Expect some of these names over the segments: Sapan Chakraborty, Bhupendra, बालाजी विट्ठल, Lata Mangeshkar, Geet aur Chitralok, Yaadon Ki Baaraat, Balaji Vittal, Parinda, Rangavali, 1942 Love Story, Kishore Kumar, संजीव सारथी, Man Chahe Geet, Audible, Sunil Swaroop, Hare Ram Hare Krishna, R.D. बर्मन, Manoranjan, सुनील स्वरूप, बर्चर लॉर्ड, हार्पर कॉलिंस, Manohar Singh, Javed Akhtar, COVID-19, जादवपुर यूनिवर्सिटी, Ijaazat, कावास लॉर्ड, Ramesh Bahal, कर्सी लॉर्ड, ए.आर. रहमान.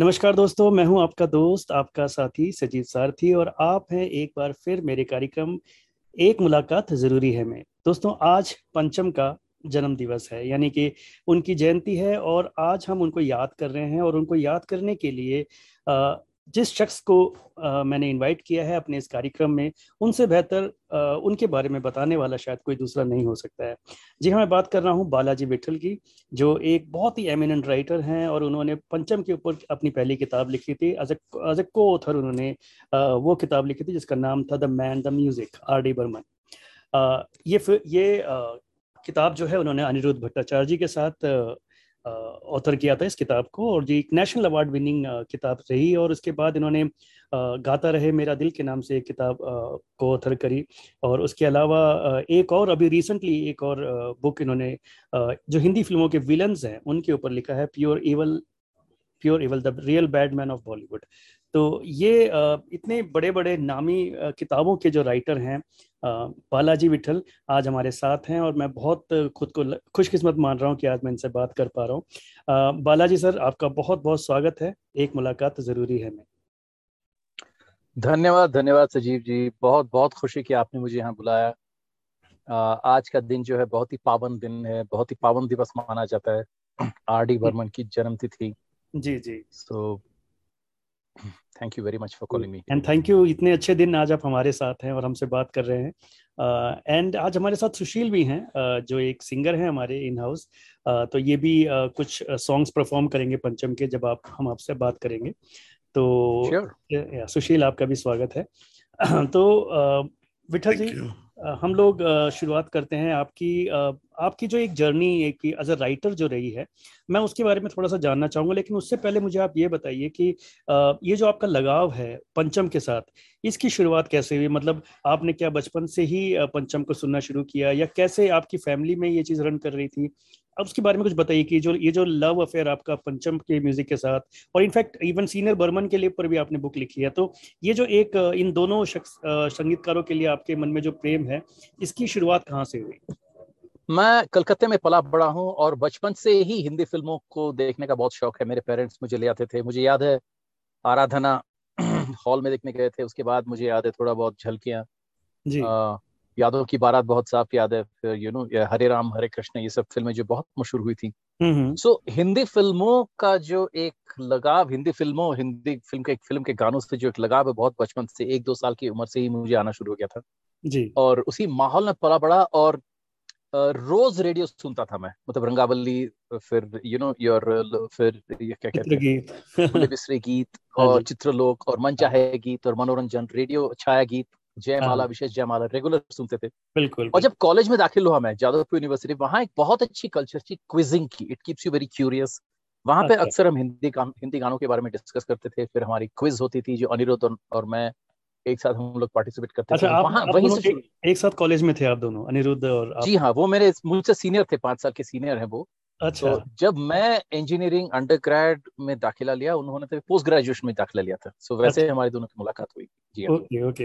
नमस्कार दोस्तों, मैं हूं आपका दोस्त, आपका साथी संजीव सारथी और आप हैं एक बार फिर मेरे कार्यक्रम एक मुलाकात जरूरी है में। दोस्तों, आज पंचम का जन्म दिवस है, यानी कि उनकी जयंती है और आज हम उनको याद कर रहे हैं और उनको याद करने के लिए जिस शख्स को मैंने इनवाइट किया है अपने इस कार्यक्रम में, उनसे बेहतर उनके बारे में बताने वाला शायद कोई दूसरा नहीं हो सकता है। जी हाँ, मैं बात कर रहा हूँ बालाजी विट्ठल की, जो एक बहुत ही एमिनेंट राइटर हैं और उन्होंने पंचम के ऊपर अपनी पहली किताब लिखी थी। एज ए को ऑथर उन्होंने वो किताब लिखी थी जिसका नाम था the man the music, R.D. बर्मन। ये किताब जो है उन्होंने अनिरुद्ध भट्टाचार्य जी के साथ ऑथर किया था इस किताब को, और जी एक नेशनल अवार्ड विनिंग किताब रही। और उसके बाद इन्होंने गाता रहे मेरा दिल के नाम से एक किताब को ऑथर करी, और उसके अलावा एक और अभी रिसेंटली एक और बुक इन्होंने जो हिंदी फिल्मों के विलन्स हैं उनके ऊपर लिखा है, pure evil the real bad man of Bollywood. तो ये इतने बड़े बड़े नामी किताबों के जो राइटर हैं बालाजी विट्ठल आज हमारे साथ हैं, और मैं बहुत खुद को खुशकिस्मत मान रहा हूँ कि आज मैं इनसे बात कर पा रहा हूँ। बालाजी सर, आपका बहुत बहुत स्वागत है एक मुलाकात जरूरी है में। धन्यवाद सजीव जी, बहुत बहुत खुशी कि आपने मुझे यहाँ बुलाया। आज का दिन जो है बहुत ही पावन दिन है, बहुत ही पावन दिवस माना जाता है। R.D. बर्मन की जन्मतिथि। जी, so thank you very much for calling me and thank you, इतने अच्छे दिन आज आप हमारे साथ हैं और हमसे बात कर रहे हैं। एंड आज हमारे साथ सुशील भी हैं, जो एक सिंगर हैं हमारे इन हाउस, तो ये भी कुछ सॉन्ग्स परफॉर्म करेंगे पंचम के जब हम आपसे बात करेंगे। तो sure. सुशील, आपका भी स्वागत है। तो विठल जी, हम लोग शुरुआत करते हैं आपकी जो एक जर्नी एक एज अ राइटर जो रही है, मैं उसके बारे में थोड़ा सा जानना चाहूँगा। लेकिन उससे पहले मुझे आप ये बताइए कि ये जो आपका लगाव है पंचम के साथ, इसकी शुरुआत कैसे हुई? मतलब आपने क्या बचपन से ही पंचम को सुनना शुरू किया, या कैसे आपकी फैमिली में ये चीज़ रन कर रही थी? अब उसके बारे में कुछ बताइए कि ये जो लव अफेयर आपका पंचम के म्यूजिक के साथ, और इनफैक्ट इवन सीनियर बर्मन के लिए पर भी आपने बुक लिखी है, तो ये जो एक इन दोनों संगीतकारों के लिए आपके मन में जो प्रेम है, इसकी शुरुआत कहाँ से हुई? मैं कलकत्ते में पला बड़ा हूँ और बचपन से ही हिंदी फिल्मों को देखने का बहुत शौक है। मेरे पेरेंट्स मुझे ले आते थे। मुझे याद है आराधना हॉल में देखने गए थे, उसके बाद मुझे याद है थोड़ा बहुत झलकियाँ, यादों की बारात बहुत साफ याद है, फिर हरे राम हरे कृष्ण, ये सब फिल्में जो बहुत मशहूर हुई थी। सो हिंदी फिल्मों का जो एक लगाव, हिंदी फिल्म के गानों से जो एक लगाव है, बहुत बचपन से, 1-2 साल की उम्र से ही मुझे आना शुरू हो गया था जी। और उसी माहौल में पला बड़ा और रोज रेडियो सुनता था मैं, मतलब रंगावली, फिर फिर क्या कहते हैं बिसरे गीत और चित्रलोक और मन चाहे गीत और मनोरंजन, रेडियो छाया गीत, जयमाला विशेष, जयमाला रेगुलर सुनते थे। बिल्कुल। और जब कॉलेज में दाखिल हुआ मैं जादवपुर यूनिवर्सिटी, वहाँ एक बहुत अच्छी कल्चर थी क्विजिंग की, it keeps you very curious. वहाँ पे अक्सर हम हिंदी गानों के बारे में डिस्कस करते थे, फिर हमारी क्विज होती थी जो अनिरुद्ध और मैं एक साथ हम लोग पार्टिसिपेट करते थे। आप वहीं से एक साथ कॉलेज में थे आप दोनों, अनिरुद्ध और आप? जी हाँ, वो मेरे मुझसे सीनियर थे, 5 साल के सीनियर हैं वो। अच्छा। तो जब मैं इंजीनियरिंग अंडरग्रेड में दाखिला लिया, उन्होंने तो पोस्ट ग्रेजुएशन में दाखिला लिया था। सो वैसे हमारी दोनों की मुलाकात हुई। ओके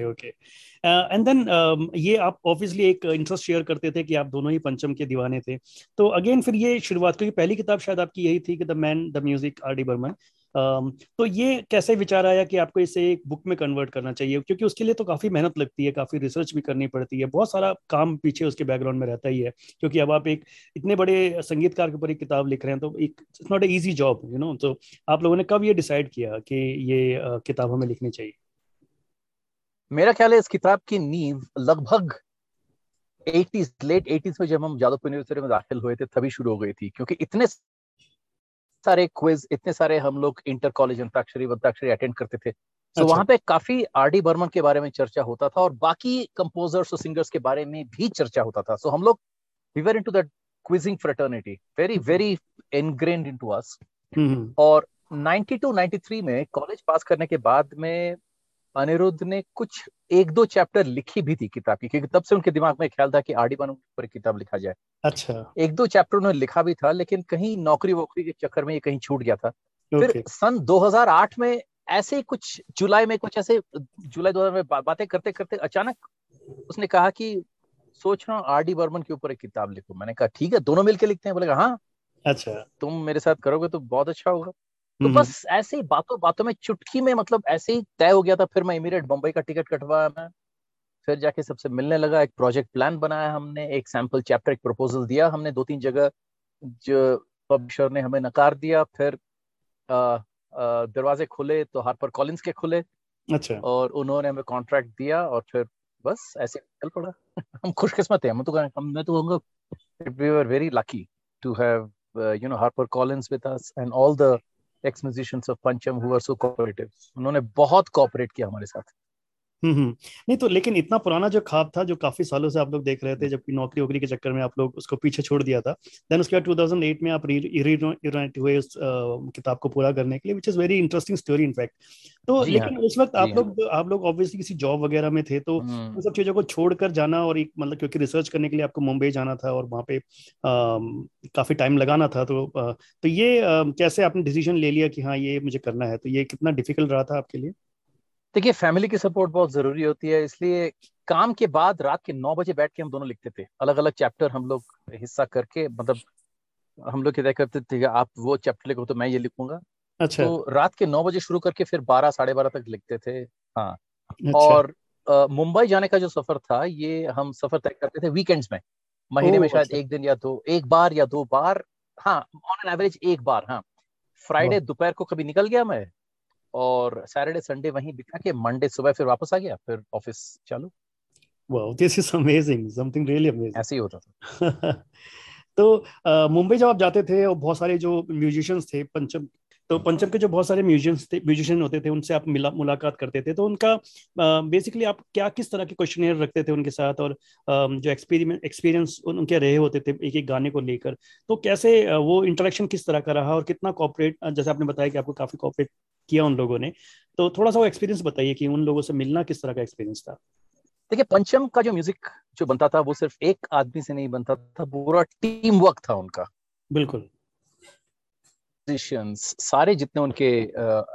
एंड देन ये आप ऑब्वियसली एक इंटरेस्ट शेयर करते थे कि आप दोनों ही पंचम के दीवाने थे। तो अगेन फिर ये शुरुआत, क्योंकि पहली किताब शायद आपकी यही थी कि the man the music, R.D. बर्मन, तो ये कैसे विचार आया कि आपको इसे एक बुक में कन्वर्ट करना चाहिए? क्योंकि उसके लिए तो काफ़ी मेहनत लगती है, काफ़ी रिसर्च भी करनी पड़ती है, बहुत सारा काम पीछे उसके बैकग्राउंड में रहता ही है, क्योंकि अब आप एक इतने बड़े संगीतकार के ऊपर एक किताब लिख रहे हैं, तो it's not a easy job, तो आप लोगों ने कब ये डिसाइड किया कि ये किताब हमें लिखनी चाहिए? मेरा ख्याल है इस किताब की नींव लगभग लेट 80s में जब हम जादवपुर यूनिवर्सिटी में दाखिल हुए थे तभी शुरू हो गई थी, क्योंकि इतने सारे क्विज, इतने सारे हम लोग इंटर कॉलेज अंताक्षरी अटेंड करते थे। तो अच्छा। वहाँ पे काफी R.D. बर्मन के बारे में चर्चा होता था और बाकी कंपोजर्स और सिंगर्स के बारे में भी चर्चा होता था। सो हम लोग we were into that quizzing fraternity, very very ingrained into us. और 92-93 में कॉलेज पास करने के बाद में अनिरुद्ध ने कुछ 1-2 चैप्टर लिखी भी थी किताब की, क्योंकि तब से उनके दिमाग में ख्याल था कि R.D. बर्मन पर किताब लिखा जाए। अच्छा। 1-2 चैप्टर उन्होंने लिखा भी था, लेकिन कहीं नौकरी वोकरी के चक्कर में ये कहीं छूट गया था। फिर सन 2008 में ऐसे कुछ जुलाई 2000 में बातें करते करते अचानक उसने कहा कि सोच रहा हूँ R.D. बर्मन के ऊपर एक किताब लिखो। मैंने कहा ठीक है, दोनों मिलकर लिखते हैं? बोलेगा हाँ। अच्छा। तुम मेरे साथ करोगे तो बहुत अच्छा होगा। तो बस ऐसे ही बातों में चुटकी में मतलब ऐसे ही तय हो गया था। फिर मैं इमीडिएट बम्बई का टिकट कटवाया, मैं फिर जाके सबसे मिलने लगा, एक प्रोजेक्ट प्लान बनाया हमने, एक सैम्पल चैप्टर, एक प्रपोजल दिया हमने 2-3 जगह, जो पब्लिशर ने हमें नकार दिया। फिर दरवाजे खुले तो हार्पर कॉलिंस के खुले, अच्छा, और उन्होंने हमें कॉन्ट्रैक्ट दिया और फिर बस ऐसे चल पड़ा। हम खुशकिस्मत हैं, मैं तो कहूँगा we were very lucky to have you know हार्पर कॉलिंस with us and all the ex musicians of Pancham who were so cooperative. उन्होंने बहुत कोऑपरेट किया हमारे साथ। नहीं तो लेकिन इतना पुराना जो ख्वाब था, जो काफी सालों से आप लोग देख रहे थे, जबकि नौकरी वोकरी के चक्कर में आप लोग उसको पीछे छोड़ दिया था, देन उसके बाद 2008 में आप रीयूनाइट हुए उस किताब को पूरा करने के लिए, which is very interesting story in fact. तो लेकिन उस वक्त आप लोग ऑब्वियसली किसी जॉब वगैरह में थे, तो उन सब चीजों को छोड़कर जाना, और एक मतलब क्योंकि रिसर्च करने के लिए आपको मुंबई जाना था और वहाँ पे काफी टाइम लगाना था, तो ये कैसे आपने डिसीजन ले लिया कि हाँ ये मुझे करना है? तो ये कितना डिफिकल्ट रहा था आपके लिए? देखिए, फैमिली की सपोर्ट बहुत जरूरी होती है, इसलिए काम के बाद रात के 9 बजे बैठ के हम दोनों लिखते थे, अलग अलग चैप्टर हम लोग हिस्सा करके, मतलब हम लोग तय करते थे आप वो चैप्टर लिखो तो मैं ये लिखूंगा। अच्छा। तो रात के 9 बजे शुरू करके फिर 12-12:30 तक लिखते थे। हाँ। अच्छा। और मुंबई जाने का जो सफर था, ये हम सफर तय करते थे वीकेंड्स में, महीने में शायद एक दिन या दो, एक बार या दो बार, हाँ, ऑन एन एवरेज एक बार। हाँ, फ्राइडे दोपहर को कभी निकल गया मैं, और सैटरडे संडे वहीं बिता के मंडे सुबह फिर वापस आ गया, फिर ऑफिस चालू। Wow, this is amazing, something really amazing. ऐसे ही होता था। तो मुंबई जब आप जाते थे, और बहुत सारे जो म्यूजिशियंस थे पंचम के, जो बहुत सारे म्यूजिशियन होते थे, उनसे आप मुलाकात करते थे, तो उनका बेसिकली आप किस तरह के क्वेश्चनेयर रखते थे उनके साथ, और जो एक्सपीरियंस उनके रहे होते थे एक एक गाने को लेकर, तो कैसे वो इंटरेक्शन किस तरह का रहा, और कितना कॉपरेट, जैसे आपने बताया कि आपको काफी कॉपरेट किया उन लोगों ने, तो थोड़ा सा वो एक्सपीरियंस बताइए कि उन लोगों से मिलना किस तरह का एक्सपीरियंस था? देखिए, पंचम का जो म्यूजिक जो बनता था वो सिर्फ एक आदमी से नहीं बनता था, पूरा टीम वर्क था उनका। बिल्कुल। म्यूजिशियंस सारे जितने उनके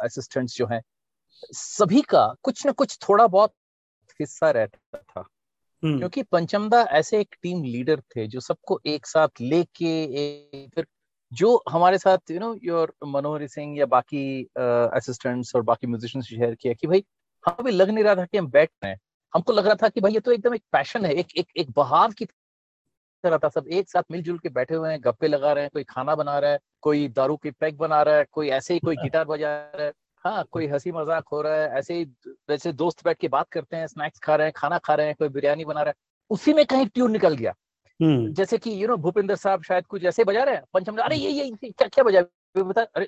असिस्टेंट्स जो हैं, सभी का कुछ ना कुछ थोड़ा बहुत हिस्सा रहता था, क्योंकि पंचमदा ऐसे एक टीम लीडर थे जो सबको एक साथ लेके, फिर जो हमारे साथ you know your Manohar Singh या बाकी असिस्टेंट्स और बाकी म्यूजिशियंस शेयर किया कि भाई हमें भी लग नहीं रहा था कि हम बैठ रहे हैं, हमको लग रहा था कि भाई ये तो एकदम एक पैशन है, एक बहाव की तरह था। सब एक साथ मिलजुल के बैठे हुए हैं, गप्पे लगा रहे हैं, कोई खाना बना रहा है, कोई दारू की पैक बना रहा है, कोई ऐसे ही कोई गिटार बजा रहा है, हाँ, कोई हंसी मजाक हो रहा है, ऐसे ही जैसे दोस्त बैठ के बात करते हैं, स्नैक्स खा रहे हैं, खाना खा रहे हैं, कोई बिरयानी बना रहा है, उसी में कहीं ट्यून निकल गया। जैसे कि यू नो भूपेंद्र साहब शायद कुछ ऐसे बजा रहे हैं, पंचम अरे ये क्या बजा, बता, अरे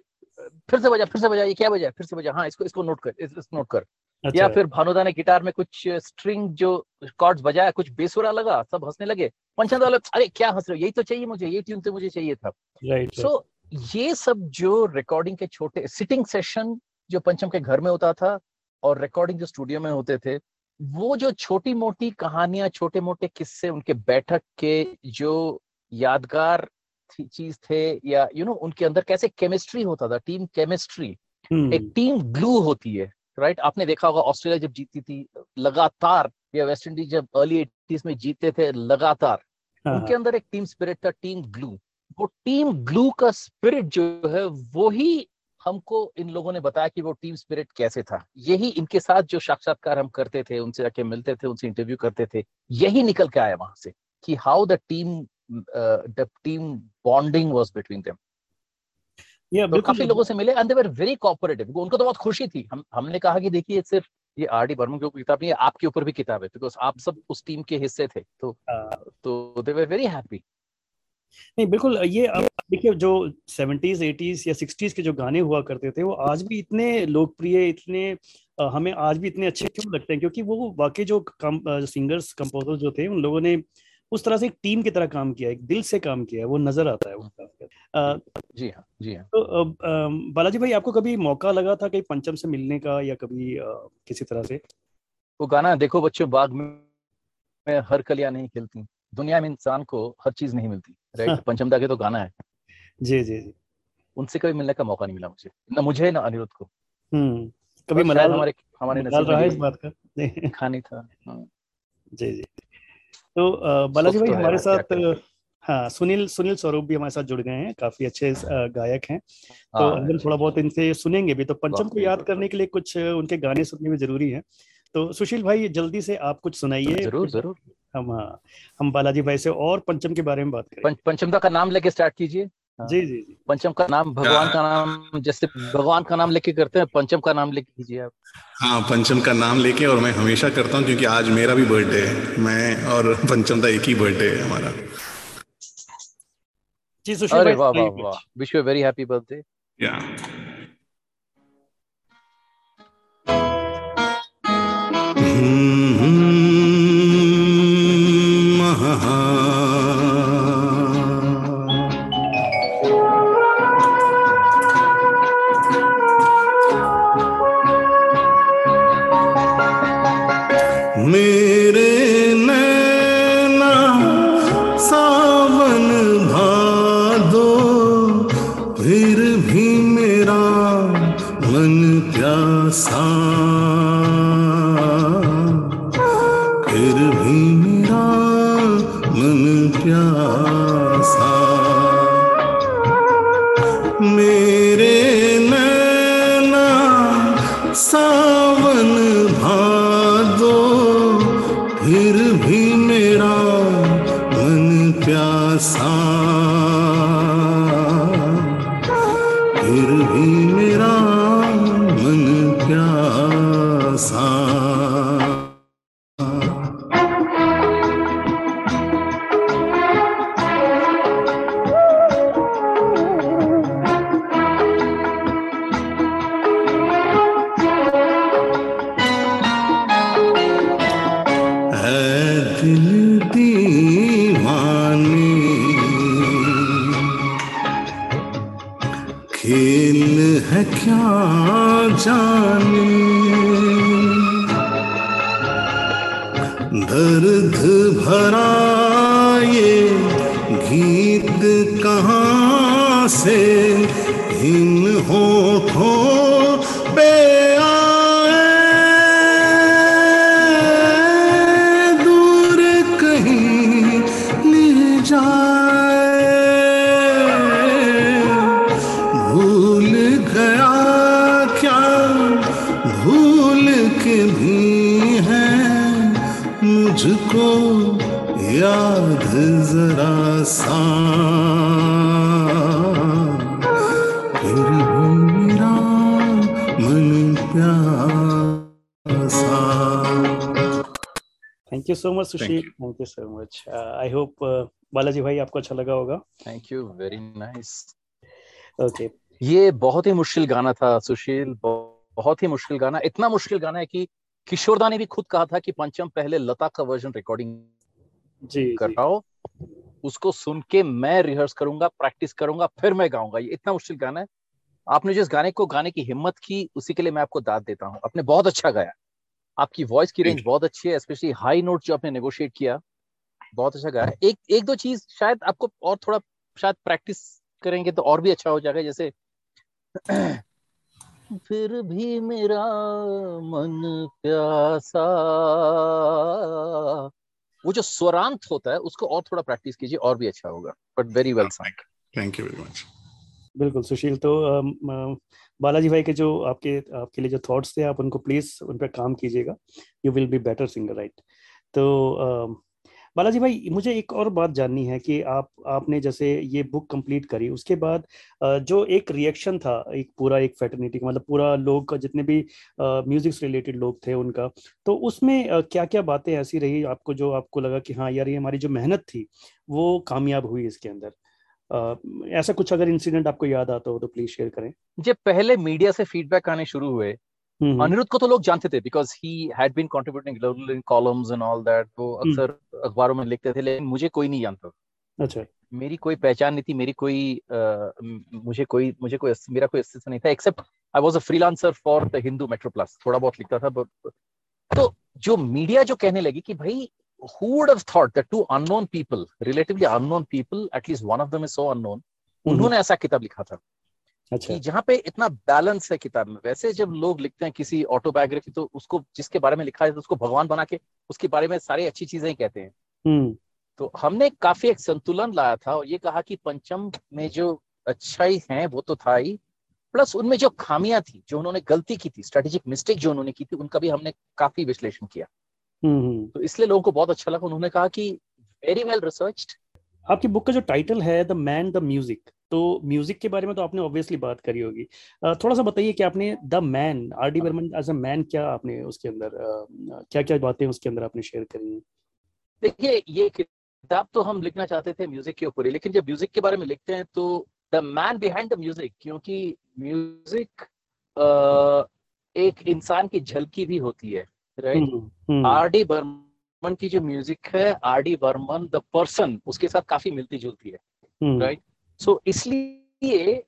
फिर से बजा, ये क्या बजा, फिर से बजा, हाँ इसको नोट कर। अच्छा। या फिर भानुदा ने गिटार में कुछ स्ट्रिंग जो कॉर्ड्स बजाया, कुछ बेसुरा लगा, सब हंसने लगे, पंचम अरे क्या हंस रहे हो, यही तो चाहिए मुझे, ये ट्यून तो मुझे चाहिए था। सो ये सब जो रिकॉर्डिंग के छोटे सिटिंग सेशन जो पंचम के घर में होता था और रिकॉर्डिंग जो स्टूडियो में होते थे, वो जो छोटी मोटी कहानियां, छोटे मोटे किस्से, उनके बैठक के जो यादगार चीज थे, या यू नो उनके अंदर कैसे केमिस्ट्री होता था, टीम केमिस्ट्री, एक टीम ग्लू होती है, राइट। आपने देखा होगा ऑस्ट्रेलिया जब जीती थी लगातार, या वेस्ट इंडीज जब अर्ली 80s में जीते थे लगातार, उनके अंदर एक टीम स्पिरिट था, टीम ग्लू। वो टीम ग्लू का स्पिरिट जो है, वो ही हमको इन लोगों ने बताया कि वो टीम स्पिरिट कैसे था। यही इनके साथ जो साक्षात्कार हम करते थे, उनसे जाके मिलते थे, उनसे इंटरव्यू करते थे, यही निकल के आया वहां से कि how the team bonding was between them. तो काफी लोगों से मिले and they were very cooperative. उनको तो बहुत खुशी थी। हमने कहा कि देखिए, सिर्फ ये आर.डी. बर्मन की किताब नहीं है, आपके ऊपर भी किताब है, बिकॉज आप सब उस टीम के हिस्से थे। तो दे वर वेरी हैप्पी। नहीं, बिल्कुल। ये अब देखिए, जो 70s 80s या 60s के जो गाने हुआ करते थे, वो आज भी इतने लोकप्रिय, इतने हमें आज भी इतने अच्छे क्यों लगते हैं, क्योंकि वो वाकई जो सिंगर्स कंपोजर्स जो थे, उन लोगों ने उस तरह से एक टीम की तरह काम किया, एक दिल से काम किया, वो नजर आता है उनका। जी हाँ, जी हाँ। तो बालाजी भाई, आपको कभी मौका लगा था कहीं पंचम से मिलने का, या कभी किसी तरह से? वो गाना देखो बच्चों, बाग में हर कलियां नहीं खिलती, दुनिया में इंसान को हर चीज नहीं मिलती, राइट। हाँ। पंचमदा के तो गाना है। जी जी जी। उनसे कभी मिलने का मौका नहीं मिला मुझे ना अनिरुद्ध को। कभी हमारे नसीब रहा इस बात का खानी था। जी जी। तो बालाजी भाई हमारे साथ हाँ, सुनील स्वरूप भी हमारे साथ जुड़ गए हैं, काफी अच्छे गायक हैं, तो हम थोड़ा बहुत इनसे सुनेंगे भी। तो पंचम को याद करने के लिए कुछ उनके गाने सुनने में जरूरी है। तो सुशील भाई जल्दी से आप कुछ सुनाइए। जरूर हम बालाजी भाई से और पंचम के बारे में बात करें। पंचम का नाम लेके स्टार्ट कीजिए। जी पंचम का नाम, भगवान का नाम, जैसे भगवान का नाम लेके करते हैं, पंचम का नाम लेके कीजिए आप। हाँ, पंचम का नाम लेके, और मैं हमेशा करता हूँ क्योंकि आज मेरा भी बर्थडे है, मैं और पंचम का एक ही बर्थडे है हमारा। जी सुशील भाई, वाह वाह वाह, wish you very happy birthday. Yeah Thank you so much. I hope Balaji भाई आपको अच्छा लगा होगा। Thank you, very nice. Okay. ये बहुत ही मुश्किल गाना था सुशील, बहुत ही मुश्किल गाना, इतना मुश्किल गाना है कि किशोरदा ने भी खुद कहा था कि पंचम पहले लता का वर्जन रिकॉर्डिंग कराओ, उसको सुन के मैं रिहर्स करूंगा, प्रैक्टिस करूंगा, फिर मैं गाऊंगा। ये इतना मुश्किल गाना है, आपने जिस गाने को गाने की हिम्मत की उसी के लिए मैं आपको दाद देता हूँ। आपने बहुत अच्छा गाया, आपकी वॉइस की रेंज बहुत अच्छी है, स्पेशली हाई नोट जो आपने नेगोशिएट किया बहुत अच्छा गाया। एक दो चीज शायद आपको और थोड़ा शायद प्रैक्टिस करेंगे तो और भी अच्छा हो जाएगा, जैसे फिर भी मेरा मन प्यासा, वो जो स्वरांत होता है उसको और थोड़ा प्रैक्टिस कीजिए और भी अच्छा होगा। But very well song, thank you very much. बिल्कुल सुशील, तो बालाजी भाई के जो आपके लिए जो थॉट्स थे आप उनको प्लीज उन पर काम कीजिएगा, you will be better singer, right. तो बालाजी भाई मुझे एक और बात जाननी है कि आपने जैसे ये बुक कंप्लीट करी, उसके बाद जो एक रिएक्शन था, एक फैटर्निटी का, मतलब पूरा लोग का, जितने भी म्यूजिक से रिलेटेड लोग थे उनका, तो उसमें क्या क्या बातें ऐसी रही आपको जो आपको लगा कि हाँ यार ये हमारी जो मेहनत थी वो कामयाब हुई इसके अंदर? ऐसा कुछ अगर इंसिडेंट आपको याद आता हो तो प्लीज शेयर करें। जब पहले मीडिया से फीडबैक आने शुरू हुए, अनिरुद्ध को तो लोग जानते थे because he had been contributing in columns and all that, वो अक्सर अखबारों में लिखते थे, लेकिन मुझे कोई नहीं जानता। अच्छा। मेरी कोई पहचान नहीं थी, मेरा कोई अस्तित्व नहीं था, except I was a freelancer for the Hindu Metro Plus, थोड़ा बहुत लिखता था। तो जो मीडिया जो कहने लगी कि भाई who would have thought that two unknown people, relatively unknown people, at least one of them is so unknown, उन्होंने ऐसा किताब लिखा था। अच्छा। कि जहाँ पे इतना बैलेंस है किताब में। वैसे जब लोग लिखते हैं किसी ऑटोबायोग्राफी तो उसको जिसके बारे में लिखा है तो उसको भगवान बना के उसके बारे में सारी अच्छी चीजें कहते हैं। तो तो हमने काफी एक संतुलन लाया था और ये कहा कि पंचम में जो अच्छाई है वो तो था ही, प्लस उनमें जो खामियां थी, जो उन्होंने गलती की थी, स्ट्रेटेजिक मिस्टेक जो उन्होंने की थी, उनका भी हमने काफी विश्लेषण किया। तो इसलिए लोगों को बहुत अच्छा लगा। उन्होंने कहा कि वेरी वेल रिसर्च्ड। आपकी बुक का जो टाइटल है द मैन द म्यूजिक, तो म्यूजिक के बारे में तो आपने ऑब्वियसली बात करी होगी, थोड़ा सा बताइए कि आपने the man RD. बर्मन as a man क्या आपने उसके अंदर क्या क्या बातें उसके अंदर आपने शेयर करी? देखिए, ये किताब तो हम लिखना चाहते थे म्यूजिक के ऊपर ही, लेकिन जब म्यूजिक के बारे में लिखते हैं तो the man behind the music, क्योंकि म्यूजिक एक इंसान की झलकी भी होती है, राइट। आर.डी. बर्मन की जो म्यूजिक है, आर.डी. बर्मन द पर्सन, उसके साथ काफी मिलती जुलती है, राइट। सो इसलिए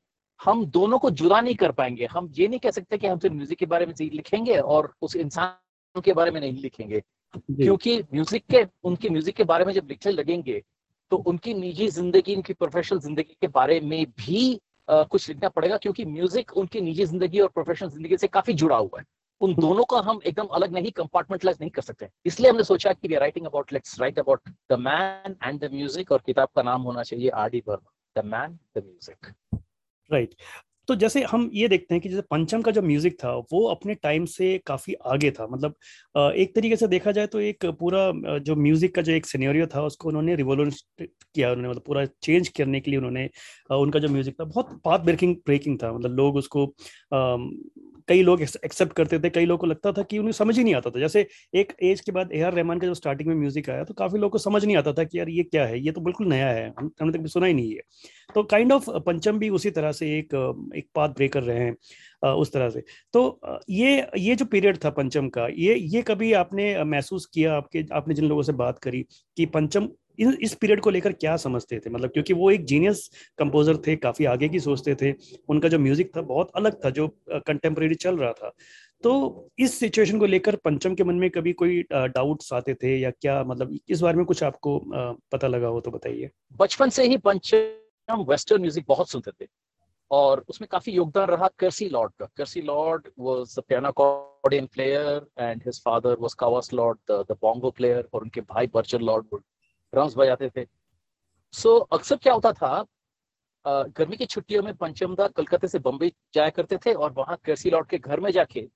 हम दोनों को जुदा नहीं कर पाएंगे। हम ये नहीं कह सकते कि हम सिर्फ म्यूजिक के बारे में लिखेंगे और उस इंसान के बारे में नहीं लिखेंगे, क्योंकि म्यूजिक के उनकी म्यूजिक के बारे में जब लिखने लगेंगे तो उनकी निजी जिंदगी, उनकी प्रोफेशनल जिंदगी के बारे में भी कुछ लिखना पड़ेगा, क्योंकि म्यूजिक उनकी निजी जिंदगी और प्रोफेशनल जिंदगी से काफी जुड़ा हुआ है। उन दोनों का हम एकदम अलग नहीं, कंपार्टमेंटलाइज नहीं कर सकते। इसलिए हमने सोचा कि we are writing about, let's write about the man and the music, और किताब का नाम होना चाहिए RD. बर्मन the man the music, right. तो जैसे हम ये देखते हैं कि जैसे पंचम का जो म्यूजिक था वो अपने टाइम से काफी आगे था, मतलब एक तरीके से देखा जाए तो एक पूरा जो म्यूजिक का जो एक सिनेरियो था उसको उन्होंने रिवोल्यूशनाइज किया, उन्होंने मतलब पूरा चेंज करने के लिए उन्होंने उनका जो म्यूजिक था बहुत पाथ ब्रेकिंग था, मतलब लोग उसको कई लोग एक्सेप्ट करते थे, कई लोगों को लगता था कि उन्हें समझ ही नहीं आता था। जैसे एक एज के बाद ए.आर. रहमान का जो स्टार्टिंग में म्यूजिक आया तो काफी लोगों को समझ नहीं आता था कि यार ये क्या है, ये तो बिल्कुल नया है, हमने तक भी सुना ही नहीं है। तो काइंड ऑफ पंचम भी उसी तरह से एक पाथ ब्रेकर रहे हैं उस तरह से। तो ये जो पीरियड था पंचम का, ये कभी आपने महसूस किया, आपने जिन लोगों से बात करी कि पंचम इस पीरियड को लेकर क्या समझते थे, मतलब क्योंकि वो एक जीनियस कंपोजर थे, काफी आगे की सोचते थे, उनका जो म्यूजिक था बहुत अलग था जो कंटेम्प्रेरी चल रहा था। तो इस सिचुएशन को लेकर पंचम के मन में कभी कोई डाउट्स आते थे या क्या, मतलब इस बारे में कुछ आपको पता लगा हो तो बताइए। बचपन से ही पंचम वेस्टर्न म्यूजिक बहुत सुनते थे और उसमें काफी योगदान रहा कर्सी लॉर्ड का। कर्सी लॉर्ड was the piano accordion player and his father was कावास लॉर्ड the bongo player, और उनके भाई बर्चर लॉर्ड ड्रम्स बजाते थे। सो अक्सर क्या होता था, गर्मी की छुट्टियों में पंचमदा कलकत्ते से बम्बई जाया करते थे और वहां कर्सी लॉर्ड के घर में जाके,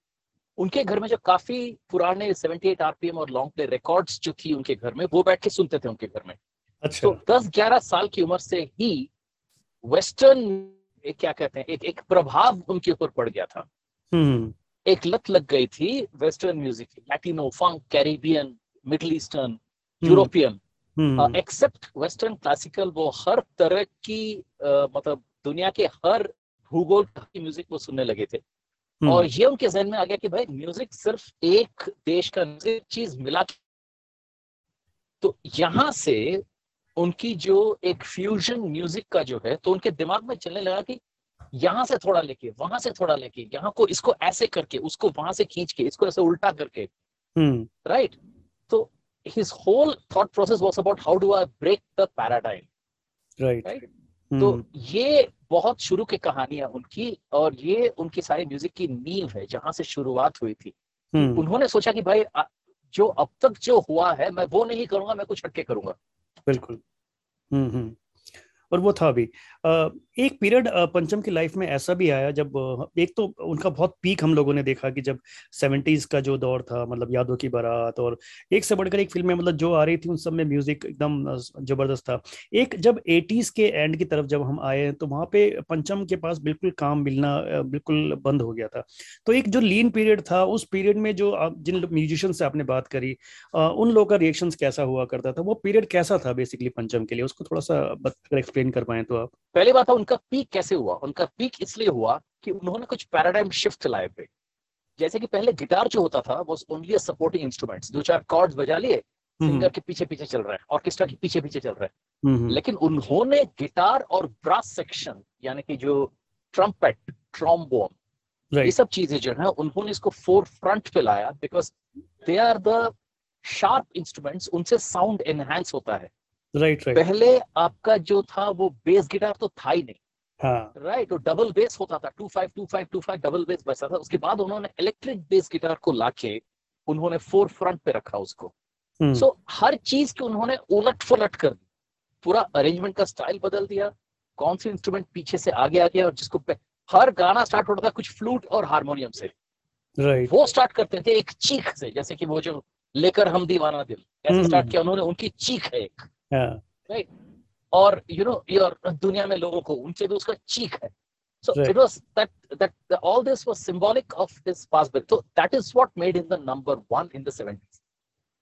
उनके घर में जो काफी पुराने 78 आरपीएम और लॉन्ग प्ले रिकॉर्ड्स जो थी उनके घर में, वो बैठ के सुनते थे उनके घर में। अच्छा। तो 10-11 साल की उम्र से ही वेस्टर्न क्या कहते हैं एक प्रभाव उनके ऊपर पड़ गया था। एक लत लग गई थी western music, Latino, funk, Caribbean, Middle Eastern, European, except western classical. वो हर तरह की मतलब दुनिया के हर भूगोल की म्यूजिक वो सुनने लगे थे। और ये उनके जहन में आ गया कि भाई म्यूजिक सिर्फ एक देश का चीज मिला। तो यहाँ से उनकी जो एक फ्यूजन म्यूजिक का जो है, तो उनके दिमाग में चलने लगा कि यहाँ से थोड़ा लेके, वहां से थोड़ा लेके, यहाँ को इसको ऐसे करके, उसको वहां से खींच के, इसको ऐसे उल्टा करके, राइट। तो his whole thought process was about how do I break the paradigm, right? तो ये बहुत शुरू की कहानी है उनकी, और ये उनकी सारी म्यूजिक की नींव है जहां से शुरुआत हुई थी। उन्होंने सोचा कि भाई जो अब तक जो हुआ है मैं वो नहीं करूंगा, मैं कुछ हटके करूंगा। बिल्कुल। और वो था भी एक पीरियड पंचम की लाइफ में ऐसा भी आया जब एक तो उनका बहुत पीक हम लोगों ने देखा कि जब 70s का जो दौर था, मतलब यादों की बारात और एक से बढ़कर एक फिल्में मतलब जो आ रही थी उन सब में म्यूजिक एकदम जबरदस्त था। एक जब 80s के एंड की तरफ जब हम आए तो वहाँ पे पंचम के पास बिल्कुल काम मिलना बिल्कुल बंद हो गया था। तो एक जो लीन पीरियड था उस पीरियड में जो जिन म्यूजिशियन से आपने बात करी उन लोगों का रिएक्शन कैसा हुआ करता था, वो पीरियड कैसा था बेसिकली पंचम के लिए, उसको थोड़ा सा कर पाए तो आप। पहली बात है उनका पीक कैसे हुआ। उनका पीक इसलिए हुआ कि उन्होंने कुछ पैराडाइम शिफ्ट लाए थे। जैसे कि पहले गिटार जो होता था was only a supporting instrument, दो चार कॉर्ड्स बजा लिए, सिंगर के पीछे पीछे चल रहा है, ऑर्केस्ट्रा के पीछे पीछे चल रहा है। लेकिन उन्होंने गिटार और ब्रास सेक्शन यानी कि जो ट्रम्पेट, ट्रॉम्बोन, ये सब चीजें जो है उन्होंने इसको फोरफ्रंट पे लाया because they are the sharp instruments, उनसे साउंड एनहांस होता है। Right. पहले आपका जो था वो बेस गिटार तो था ही नहीं, राइट। और डबल बेस होता था, 2-5 डबल बेस बजता था। उसके बाद उन्होंने इलेक्ट्रिक बेस गिटार को लाके उन्होंने फोर फ्रंट पे रखा उसको, सो हर चीज की उन्होंने उलट फुलट कर दी, पूरा अरेंजमेंट का स्टाइल बदल दिया, कौन सी इंस्ट्रूमेंट पीछे से आगे आ गया, और जिसको हर गाना स्टार्ट होता था कुछ फ्लूट और हारमोनियम से, right. वो स्टार्ट करते थे एक चीख से, जैसे कि वो जो लेकर हम दीवाना दिल ऐसे स्टार्ट किया उन्होंने, उनकी चीख है एक, राइट. और यू नो योर दुनिया में लोगों को उनसे भी उसका चीख है. So right. it was that all this was symbolic of this past birth. So that is what made him the number one in the 70s.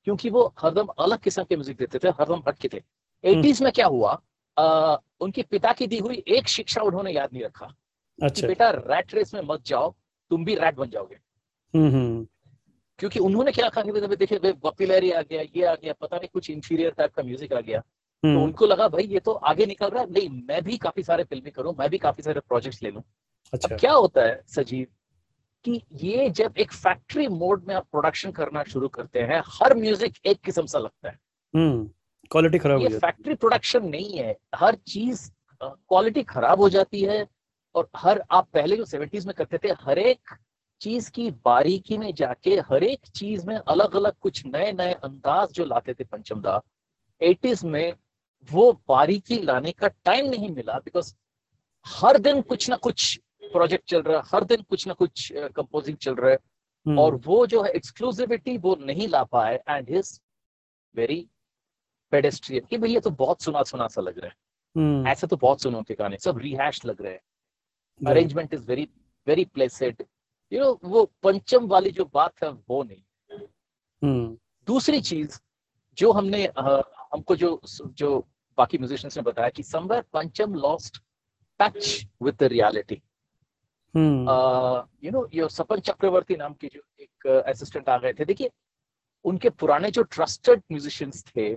क्योंकि वो हरदम अलग किस्म के म्यूजिक देते थे, हरदम भटके थे. 80s में क्या हुआ, उनके पिता की दी हुई एक शिक्षा उन्होंने याद नहीं रखा. अच्छा. बेटा रैट रेस में मत जाओ, तुम भी रैट बन जाओगे. क्योंकि उन्होंने क्या कहा कि देखिए पॉपुलैरिटी आ गया, ये आ गया, पता नहीं कुछ इंफीरियर टाइप का म्यूजिक आ गया, तो उनको लगा भाई ये तो आगे निकल रहा है, नहीं मैं भी काफी सारे फिल्में करूं, मैं भी काफी सारे प्रोजेक्ट्स ले लूं. अच्छा. अब क्या होता है सजीव कि ये जब एक फैक्ट्री मोड में आप प्रोडक्शन करना शुरू करते हैं, हर म्यूजिक एक किस्म सा लगता है, क्वालिटी खराब हो जाती है. फैक्ट्री प्रोडक्शन नहीं है, हर चीज क्वालिटी खराब हो जाती है. और हर आप पहले जो 70s में करते थे, हर एक चीज की बारीकी में जाके हर एक चीज में अलग अलग कुछ नए नए अंदाज जो लाते थे पंचमदा, 80s में वो बारीकी लाने का टाइम नहीं मिला, बिकॉज हर दिन कुछ ना कुछ प्रोजेक्ट चल रहा है, हर दिन कुछ ना कुछ कंपोजिंग चल रहा है, और वो जो है एक्सक्लूसिविटी वो नहीं ला पाए. एंड हिज वेरी पेडेस्ट्रियन कि भैया तो बहुत सुना सुना सा लग रहा है, ऐसे तो बहुत सुनो के गाने सब रिहैश लग रहे हैं, arrangement is very very placid, you know वो पंचम वाली जो बात है वो नहीं. दूसरी चीज जो हमने हमको जो बाकी म्यूजिशियंस ने बताया कि somewhere Pancham lost touch with the reality. You know ये सपन चक्रवर्ती नाम के जो एक असिस्टेंट आ गए थे, देखिए उनके पुराने जो ट्रस्टेड म्यूजिशियंस थे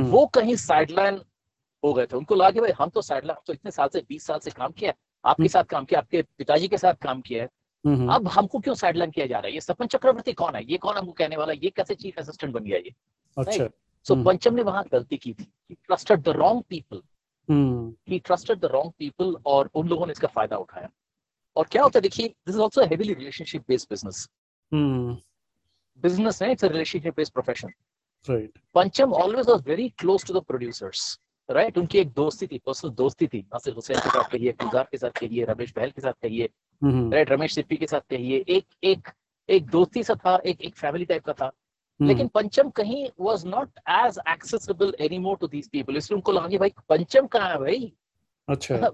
वो कहीं साइडलाइन हो गए थे. उनको लगा कि भाई हम तो साइडलाइन, हम तो इतने साल से 20 साल से काम किया, आपके साथ काम किया, आपके पिताजी के साथ काम किया है, अब हमको क्यों साइडलाइन किया जा रहा है, ये सपन चक्रवर्ती कौन है, ये कौन हमको कहने वाला, ये कैसे चीफ असिस्टेंट बन गया ये. अच्छा. So पंचम ने वहां गलती की थी, he trusted the wrong people. He trusted the wrong people और उन लोगों ने इसका फायदा उठाया. और क्या होता है देखिए, this is also a heavily relationship based business. Business है, it's a relationship based profession. Right. पंचम always was very close to the producers. Right? उनकी एक दोस्ती थी, पर्सनल दोस्ती थी, नासिर हुसैन के साथ कहिए, गुलजार के साथ कहिए, रमेश बहल के साथ कहिए, राइट, रमेश सिप्पी के साथ कहिए, एक एक एक दोस्ती सा था, एक फैमिली टाइप का था. लेकिन पंचम कहीं was not as accessible any more to these people, इसलिए उनको लगा कि भाई पंचम कहाँ है भाई. अच्छा.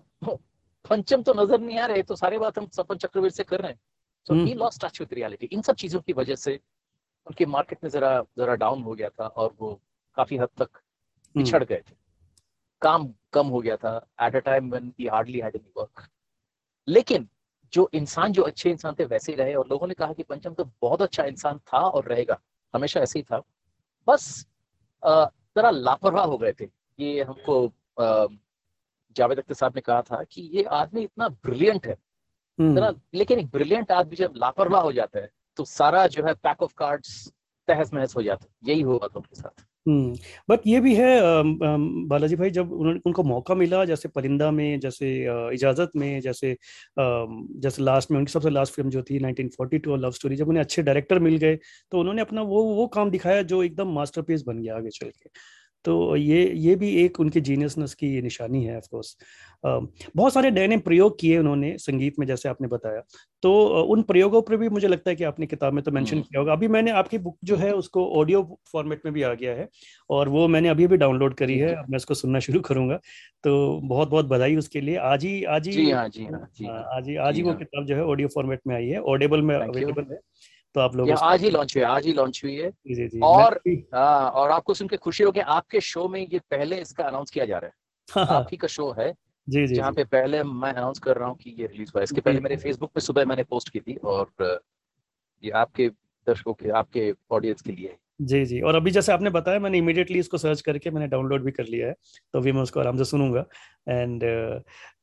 पंचम तो नजर नहीं आ रहे, तो सारी बात हम सपन चक्रवर्ती से कर रहे हैं. So he lost touch with reality. इन सब चीजों की वजह से उनके मार्केट में जरा डाउन हो गया था, और वो काफी हद तक पिछड़ गए थे, काम कम हो गया था at a time when he hardly had any work. लेकिन जो अच्छे इंसान थे वैसे ही रहे, और लोगों ने कहा कि पंचम तो बहुत अच्छा इंसान था और रहेगा, हमेशा ऐसे ही था, बस जरा लापरवाह हो गए थे. ये हमको जावेद अख्तर साहब ने कहा था कि ये आदमी इतना ब्रिलियंट है, लेकिन एक ब्रिलियंट आदमी जब लापरवाह हो जाता है तो सारा जो है पैक ऑफ कार्ड्स तहस नहस हो जाता है. यही हुआ था उनके साथ. बट ये भी है बालाजी भाई, जब उनको मौका मिला, जैसे परिंदा में, जैसे इजाजत में, जैसे लास्ट में उनकी सबसे लास्ट फिल्म जो थी 1942 लव स्टोरी, जब उन्हें अच्छे डायरेक्टर मिल गए तो उन्होंने अपना वो काम दिखाया जो एकदम मास्टरपीस बन गया आगे चल के. तो ये भी एक उनकी जीनियसनेस की निशानी है. ऑफ कोर्स बहुत सारे नए नए प्रयोग किए उन्होंने संगीत में, जैसे आपने बताया, तो उन प्रयोगों पर भी मुझे लगता है कि आपने किताब में तो मेंशन किया होगा. अभी मैंने आपकी बुक जो है उसको ऑडियो फॉर्मेट में भी आ गया है, और वो मैंने अभी डाउनलोड करी है, मैं उसको सुनना शुरू करूंगा. तो बहुत बहुत बधाई उसके लिए. आज ही वो किताब जो है ऑडियो फॉर्मेट में आई है, ऑडिबल में अवेलेबल है, तो आप लोग आज ही लॉन्च हुई है. जी. और आपको सुनकर खुशी होगी, आपके शो में ये पहले इसका अनाउंस किया जा रहा है. आप ही का शो है जी, जहाँ पे पहले मैं अनाउंस कर रहा हूँ कि ये रिलीज हुआ. इसके पहले मेरे फेसबुक पे सुबह मैंने पोस्ट की थी, और ये आपके दर्शकों के, आपके ऑडियंस के लिए. जी. और अभी जैसे आपने बताया, मैंने इमीडिएटली इसको सर्च करके मैंने डाउनलोड भी कर लिया है, तो अभी मैं उसको आराम से सुनूंगा. एंड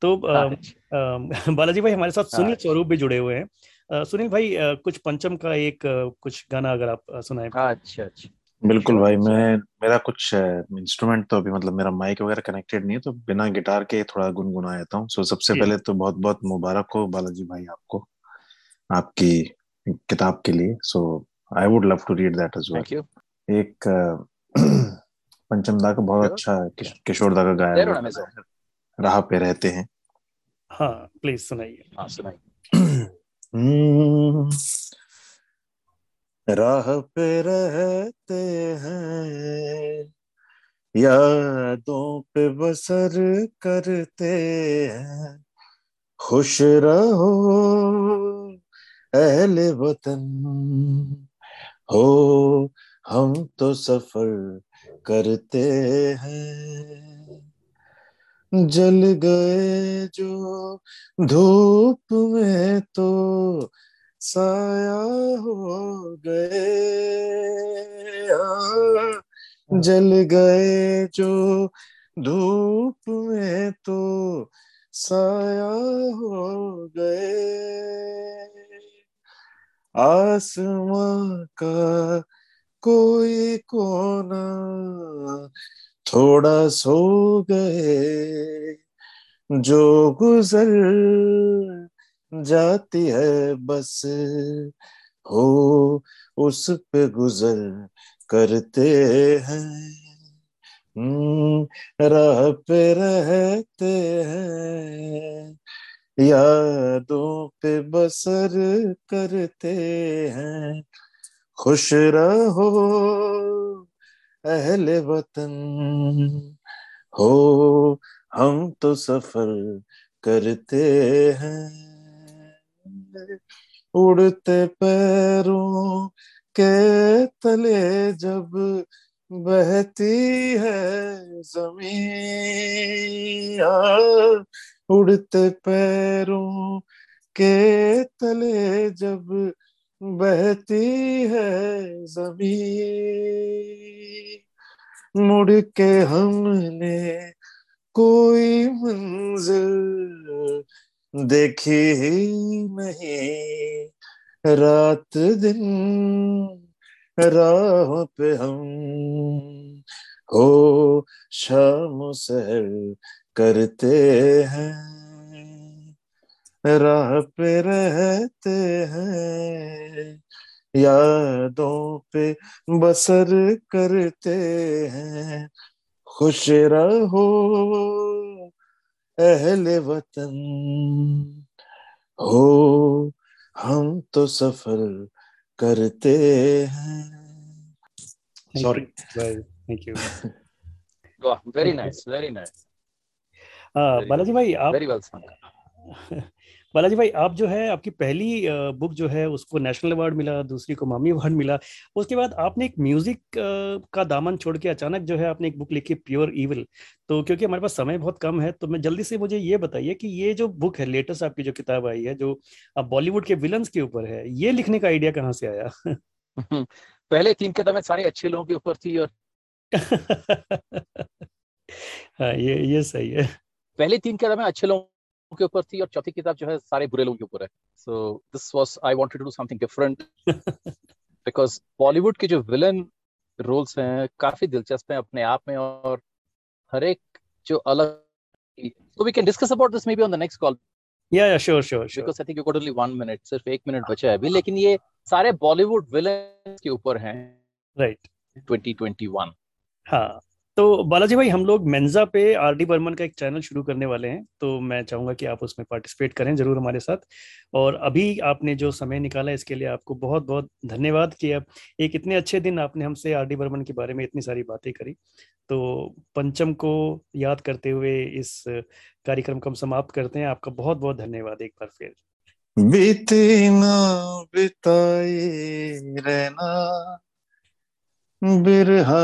तो बालाजी भाई हमारे साथ सुनील स्वरूप भी जुड़े हुए हैं. सुनील भाई कुछ पंचम का कुछ गाना अगर आप सुनाएं. अच्छा. बिल्कुल भाई, मेरा कुछ इंस्ट्रूमेंट तो अभी मतलब मेरा माइक वगैरह कनेक्टेड नहीं है, तो बिना गिटार के थोड़ा गुनगुना लेता हूँ. सो सबसे पहले तो बहुत बहुत मुबारक हो बालाजी भाई आपको आपकी किताब के लिए. सो I would love to read that as well. Thank you. एक पंचम दा का बहुत अच्छा है, किशोर दा का गाया राह पे रहते हैं। हाँ प्लीज सुनाइए। हाँ सुनाइए। राह पे रहते हैं यादों पे बसर करते हैं, खुश रहो अहले वतन हो हम तो सफर करते हैं। जल गए जो धूप में तो साया हो गए, जल गए जो धूप में तो साया हो गए। आसमां का कोई कोना थोड़ा सो गए, जो गुजर जाती है बस हो उस पे गुजर करते हैं। राह पे रहते हैं यादों पे बसर करते हैं, खुश रहो अहले वतन हो हम तो सफर करते हैं। उड़ते पैरों के तले जब बहती है जमीन, उड़ते पैरों के तले जब बहती है जमीन, मुड़ के हमने कोई मंजिल देखी ही नहीं, रात दिन राह पे हम हो शाम सहर करते हैं। राह पे रहते हैं यादों पे बसर करते हैं, खुश रहो अहले वतन हो हम तो सफर करते हैं। Sorry, thank you. Very nice, very nice. Balaji भाई आप वेरी वेल सॉन्ग। बालाजी भाई आप जो है आपकी पहली बुक जो है उसको नेशनल अवार्ड मिला, दूसरी को मामी अवार्ड मिला, उसके बाद आपने एक म्यूजिक का दामन छोड़ के अचानक जो है आपने एक बुक लिखी प्योर ईविल। तो क्योंकि हमारे पास समय बहुत कम है तो मैं जल्दी से मुझे ये बताइए कि ये जो बुक है लेटेस्ट आपकी जो किताब आई है जो अब बॉलीवुड के विलन्स के ऊपर है, ये लिखने का आइडिया कहाँ से आया? पहले तीन किताबें सारी अच्छे लोगों के ऊपर थी और हाँ ये सही है, पहले तीन किताबें अच्छे लोगों के ऊपर थी और चौथी किताब जो है सारे बुरे लोगों के ऊपर है। So this was I wanted to do something different because Bollywood के जो विलन रोल्स हैं काफी दिलचस्प हैं अपने आप में और हर एक जो अलग। So we can discuss about this maybe on the next call. Yeah yeah sure sure because I think you got only 1 minute, सिर्फ 1 मिनट बचा है अभी, लेकिन ये सारे बॉलीवुड विलन के ऊपर हैं राइट 2021। हां तो बालाजी भाई हम लोग मेंजा पे आरडी बर्मन का एक चैनल शुरू करने वाले हैं तो मैं चाहूंगा कि आप उसमें पार्टिसिपेट करें जरूर हमारे साथ। और अभी आपने जो समय निकाला इसके लिए आपको बहुत बहुत धन्यवाद कि आप एक इतने अच्छे दिन आपने हमसे आरडी बर्मन के बारे में इतनी सारी बातें करी। तो पंचम को याद करते हुए इस कार्यक्रम को हम समाप्त करते हैं। आपका बहुत बहुत धन्यवाद एक बार फिर। बीती ना बिताई रहना बिरहा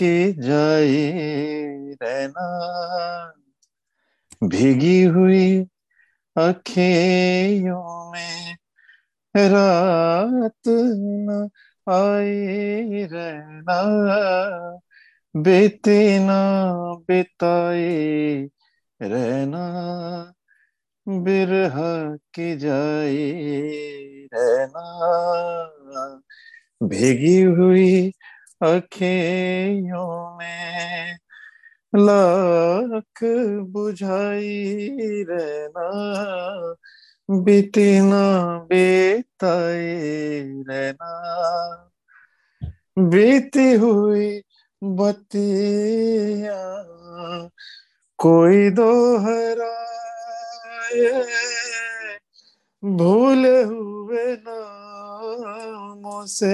के जाए रहना, भीगी हुई आँखियों में रात न आए रहना, बीते ना बिताए रहना बिरहा के जाए रहना, भीगी हुई अखियों में लाख बुझाई रहना, बीती ना बेताई रहना, बीती हुई बतिया कोई दोहराए भूले हुए नामों से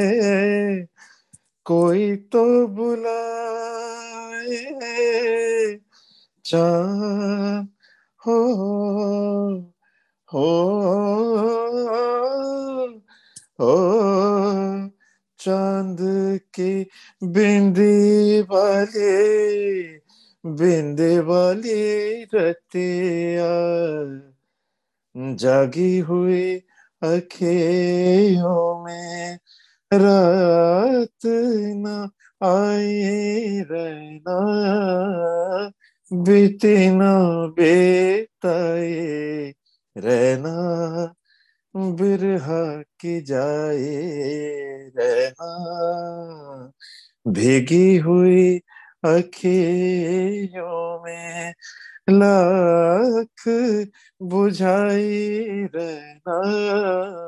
कोई तो बुलाए चाँद हो चांद की बिंदी वाली रतिया जागी हुई अखियों में रात न आई रहना बीतना बेताए रहना बिरहा की जाए रहना भीगी हुई अखियों में लाख बुझाई रहना